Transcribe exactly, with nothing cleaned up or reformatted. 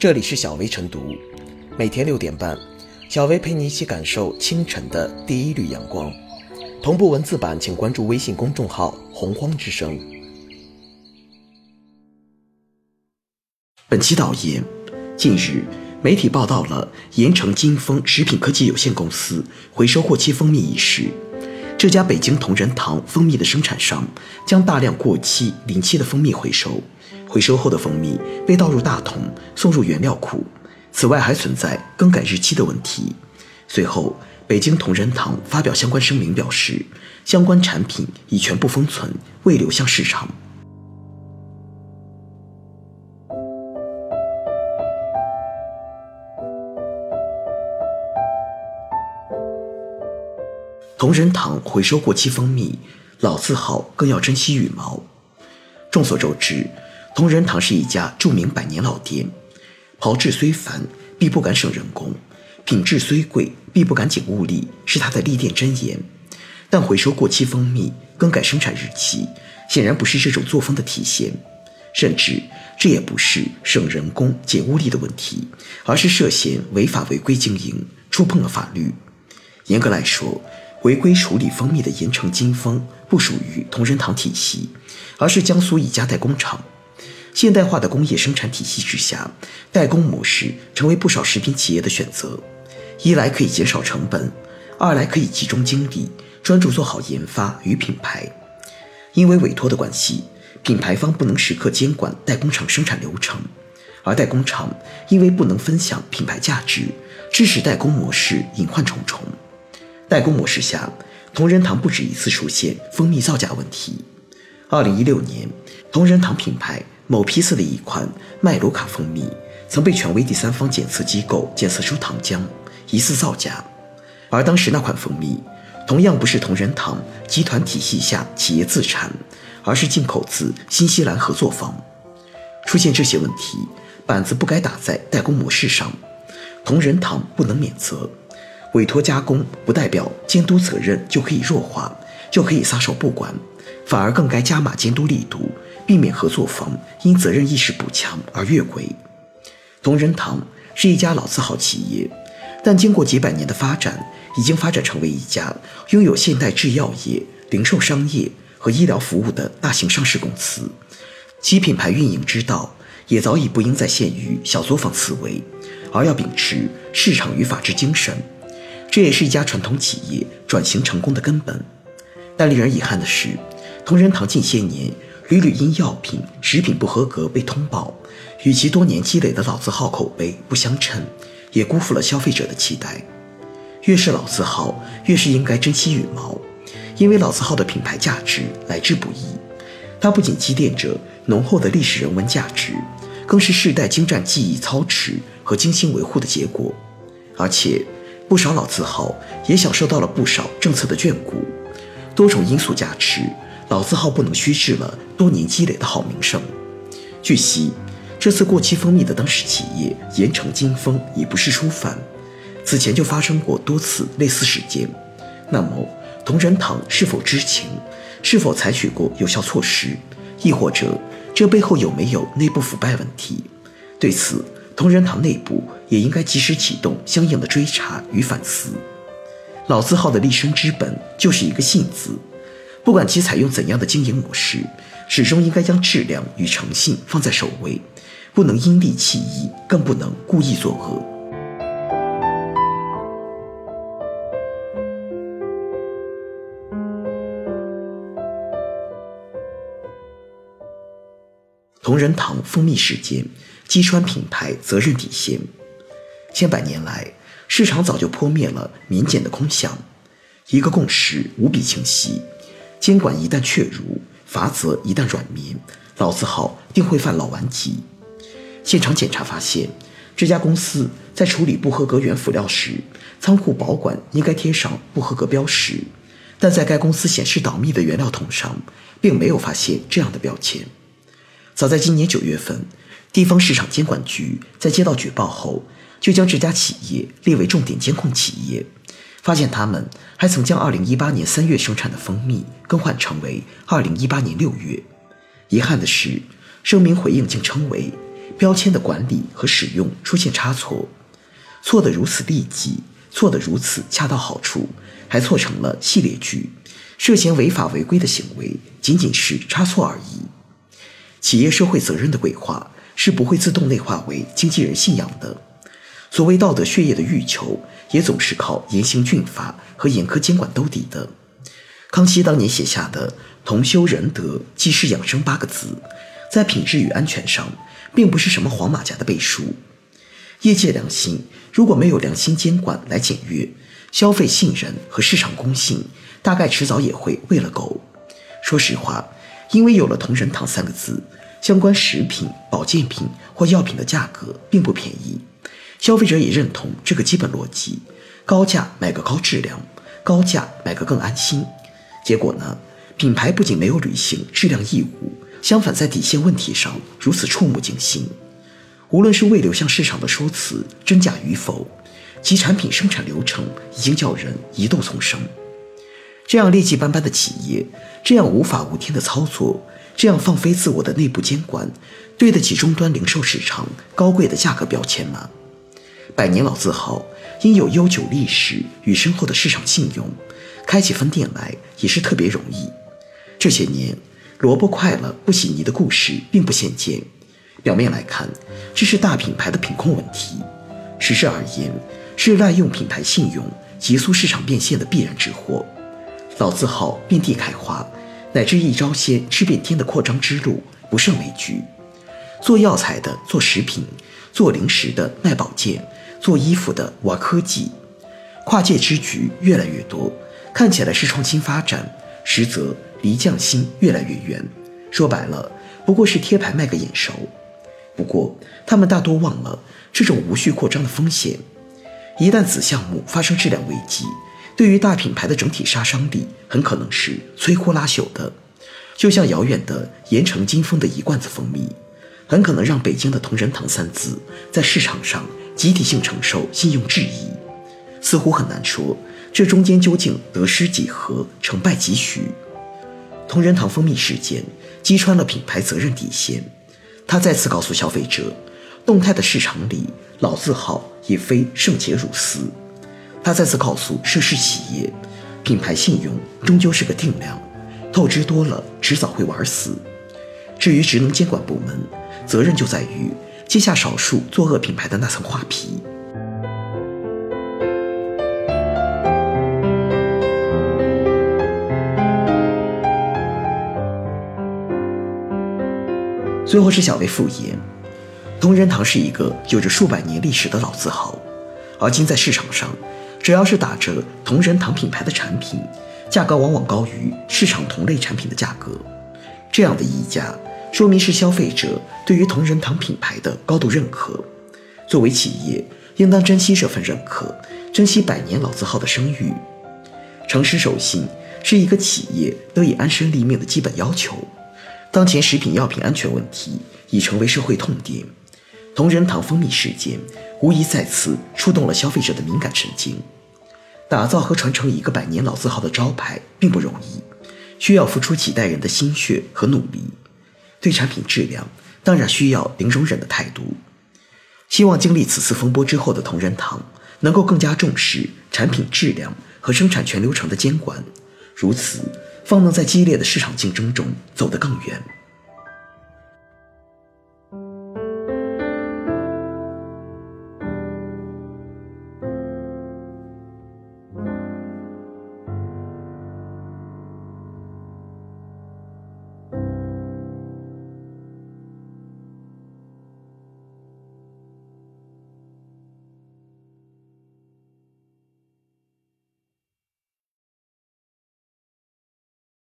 这里是小薇晨读，每天六点半，小薇陪你一起感受清晨的第一缕阳光。同步文字版，请关注微信公众号“洪荒之声”。本期导言：近日，媒体报道了盐城金丰食品科技有限公司回收过期蜂蜜一事。这家北京同仁堂蜂蜜的生产商将大量过期、临期的蜂蜜回收，回收后的蜂蜜被倒入大桶，送入原料库。此外，还存在更改日期的问题。随后，北京同仁堂发表相关声明，表示相关产品已全部封存，未流向市场。同仁堂回收过期蜂蜜，老字号更要珍惜羽毛。众所周知，同仁堂是一家著名百年老店，炮制虽繁，必不敢省人工；品质虽贵，必不敢减物力，是它的立店箴言。但回收过期蜂蜜、更改生产日期，显然不是这种作风的体现，甚至这也不是省人工、减物力的问题，而是涉嫌违法违规经营，触碰了法律。严格来说，违规处理蜂蜜的盐城金丰不属于同仁堂体系，而是江苏一家代工厂。现代化的工业生产体系之下，代工模式成为不少食品企业的选择。一来可以减少成本，二来可以集中精力，专注做好研发与品牌。因为委托的关系，品牌方不能时刻监管代工厂生产流程，而代工厂因为不能分享品牌价值，致使代工模式隐患重重。代工模式下，同仁堂不止一次出现蜂蜜造假问题。二零一六年，同仁堂品牌某批次的一款麦卢卡蜂蜜曾被权威第三方检测机构检测出糖浆，疑似造假。而当时那款蜂蜜同样不是同仁堂集团体系下企业自产，而是进口自新西兰合作方。出现这些问题，板子不该打在代工模式上，同仁堂不能免责。委托加工不代表监督责任就可以弱化，就可以撒手不管，反而更该加码监督力度，避免合作方因责任意识不强而越轨。同仁堂是一家老字号企业，但经过几百年的发展，已经发展成为一家拥有现代制药业、零售商业和医疗服务的大型上市公司，其品牌运营之道也早已不应再限于小作坊思维，而要秉持市场与法治精神。这也是一家传统企业转型成功的根本。但令人遗憾的是，同仁堂近些年屡屡因药品、食品不合格被通报，与其多年积累的老字号口碑不相称，也辜负了消费者的期待。越是老字号，越是应该珍惜羽毛，因为老字号的品牌价值来之不易，它不仅积淀着浓厚的历史人文价值，更是世代精湛技艺操持和精心维护的结果。而且不少老字号也享受到了不少政策的眷顾，多重因素加持，老字号不能虚掷了多年积累的好名声。据悉，这次过期蜂蜜的当事企业盐城金丰已不是初犯，此前就发生过多次类似事件。那么，同仁堂是否知情？是否采取过有效措施？亦或者，这背后有没有内部腐败问题？对此，同仁堂内部也应该及时启动相应的追查与反思。老字号的立身之本就是一个信字，不管其采用怎样的经营模式，始终应该将质量与诚信放在首位，不能因利弃义，更不能故意作恶。同仁堂蜂蜜事件击穿品牌责任底线。千百年来，市场早就扑灭了民间的空想，一个共识无比清晰：监管一旦确入，罚则一旦软绵，老字号定会犯老顽疾。现场检查发现，这家公司在处理不合格原辅料时，仓库保管应该贴上不合格标识，但在该公司显示倒密的原料桶上并没有发现这样的标签。早在今年九月份，地方市场监管局在接到举报后，就将这家企业列为重点监控企业，发现他们还曾将二零一八年三月生产的蜂蜜更换成为二零一八年六月。遗憾的是，声明回应竟称为标签的管理和使用出现差错，错得如此利己，错得如此恰到好处，还错成了系列剧，涉嫌违法违规的行为仅仅是差错而已。企业社会责任的鬼话是不会自动内化为经纪人信仰的，所谓道德血液的欲求也总是靠严刑峻法和严苛监管兜底的。康熙当年写下的同修仁德济世养生八个字，在品质与安全上并不是什么黄马甲的背书。业界良心如果没有良心监管来检阅，消费信任和市场公信大概迟早也会喂了狗。说实话，因为有了同仁堂三个字，相关食品、保健品或药品的价格并不便宜，消费者也认同这个基本逻辑，高价买个高质量，高价买个更安心。结果呢，品牌不仅没有履行质量义务，相反在底线问题上如此触目惊心。无论是未流向市场的说辞真假与否，其产品生产流程已经叫人疑窦丛生。这样劣迹斑斑的企业，这样无法无天的操作，这样放飞自我的内部监管，对得起终端零售市场高贵的价格标签吗？百年老字号因有悠久历史与深厚的市场信用，开起分店来也是特别容易。这些年萝卜快了不洗泥的故事并不鲜见，表面来看这是大品牌的品控问题，实事而言是滥用品牌信用急速市场变现的必然之祸。老字号遍地开花，乃至一招鲜吃遍天的扩张之路不胜枚举。做药材的做食品，做零食的卖保健，做衣服的玩科技，跨界之举越来越多，看起来是创新发展，实则离匠心越来越远，说白了不过是贴牌卖个眼熟。不过他们大多忘了这种无序扩张的风险，一旦子项目发生质量危机，对于大品牌的整体杀伤力很可能是摧枯拉朽的。就像遥远的盐城金峰的一罐子蜂蜜，很可能让北京的同仁堂三字在市场上集体性承受信用质疑。似乎很难说这中间究竟得失几何，成败几许。同仁堂蜂蜜事件击穿了品牌责任底线，它再次告诉消费者，动态的市场里老字号也非圣洁如斯。它再次告诉涉事企业，品牌信用终究是个定量，透支多了迟早会玩死。至于职能监管部门，责任就在于揭下少数作恶品牌的那层画皮。最后是小薇复言，同仁堂是一个有着数百年历史的老字号，而今在市场上，只要是打着同仁堂品牌的产品，价格往往高于市场同类产品的价格。这样的溢价，说明是消费者对于同仁堂品牌的高度认可。作为企业，应当珍惜这份认可，珍惜百年老字号的声誉。诚实守信是一个企业得以安身立命的基本要求。当前食品药品安全问题已成为社会痛点，同仁堂蜂蜜事件无疑再次触动了消费者的敏感神经。打造和传承一个百年老字号的招牌并不容易，需要付出几代人的心血和努力，对产品质量当然需要零容忍的态度。希望经历此次风波之后的同仁堂能够更加重视产品质量和生产全流程的监管，如此方能在激烈的市场竞争中走得更远。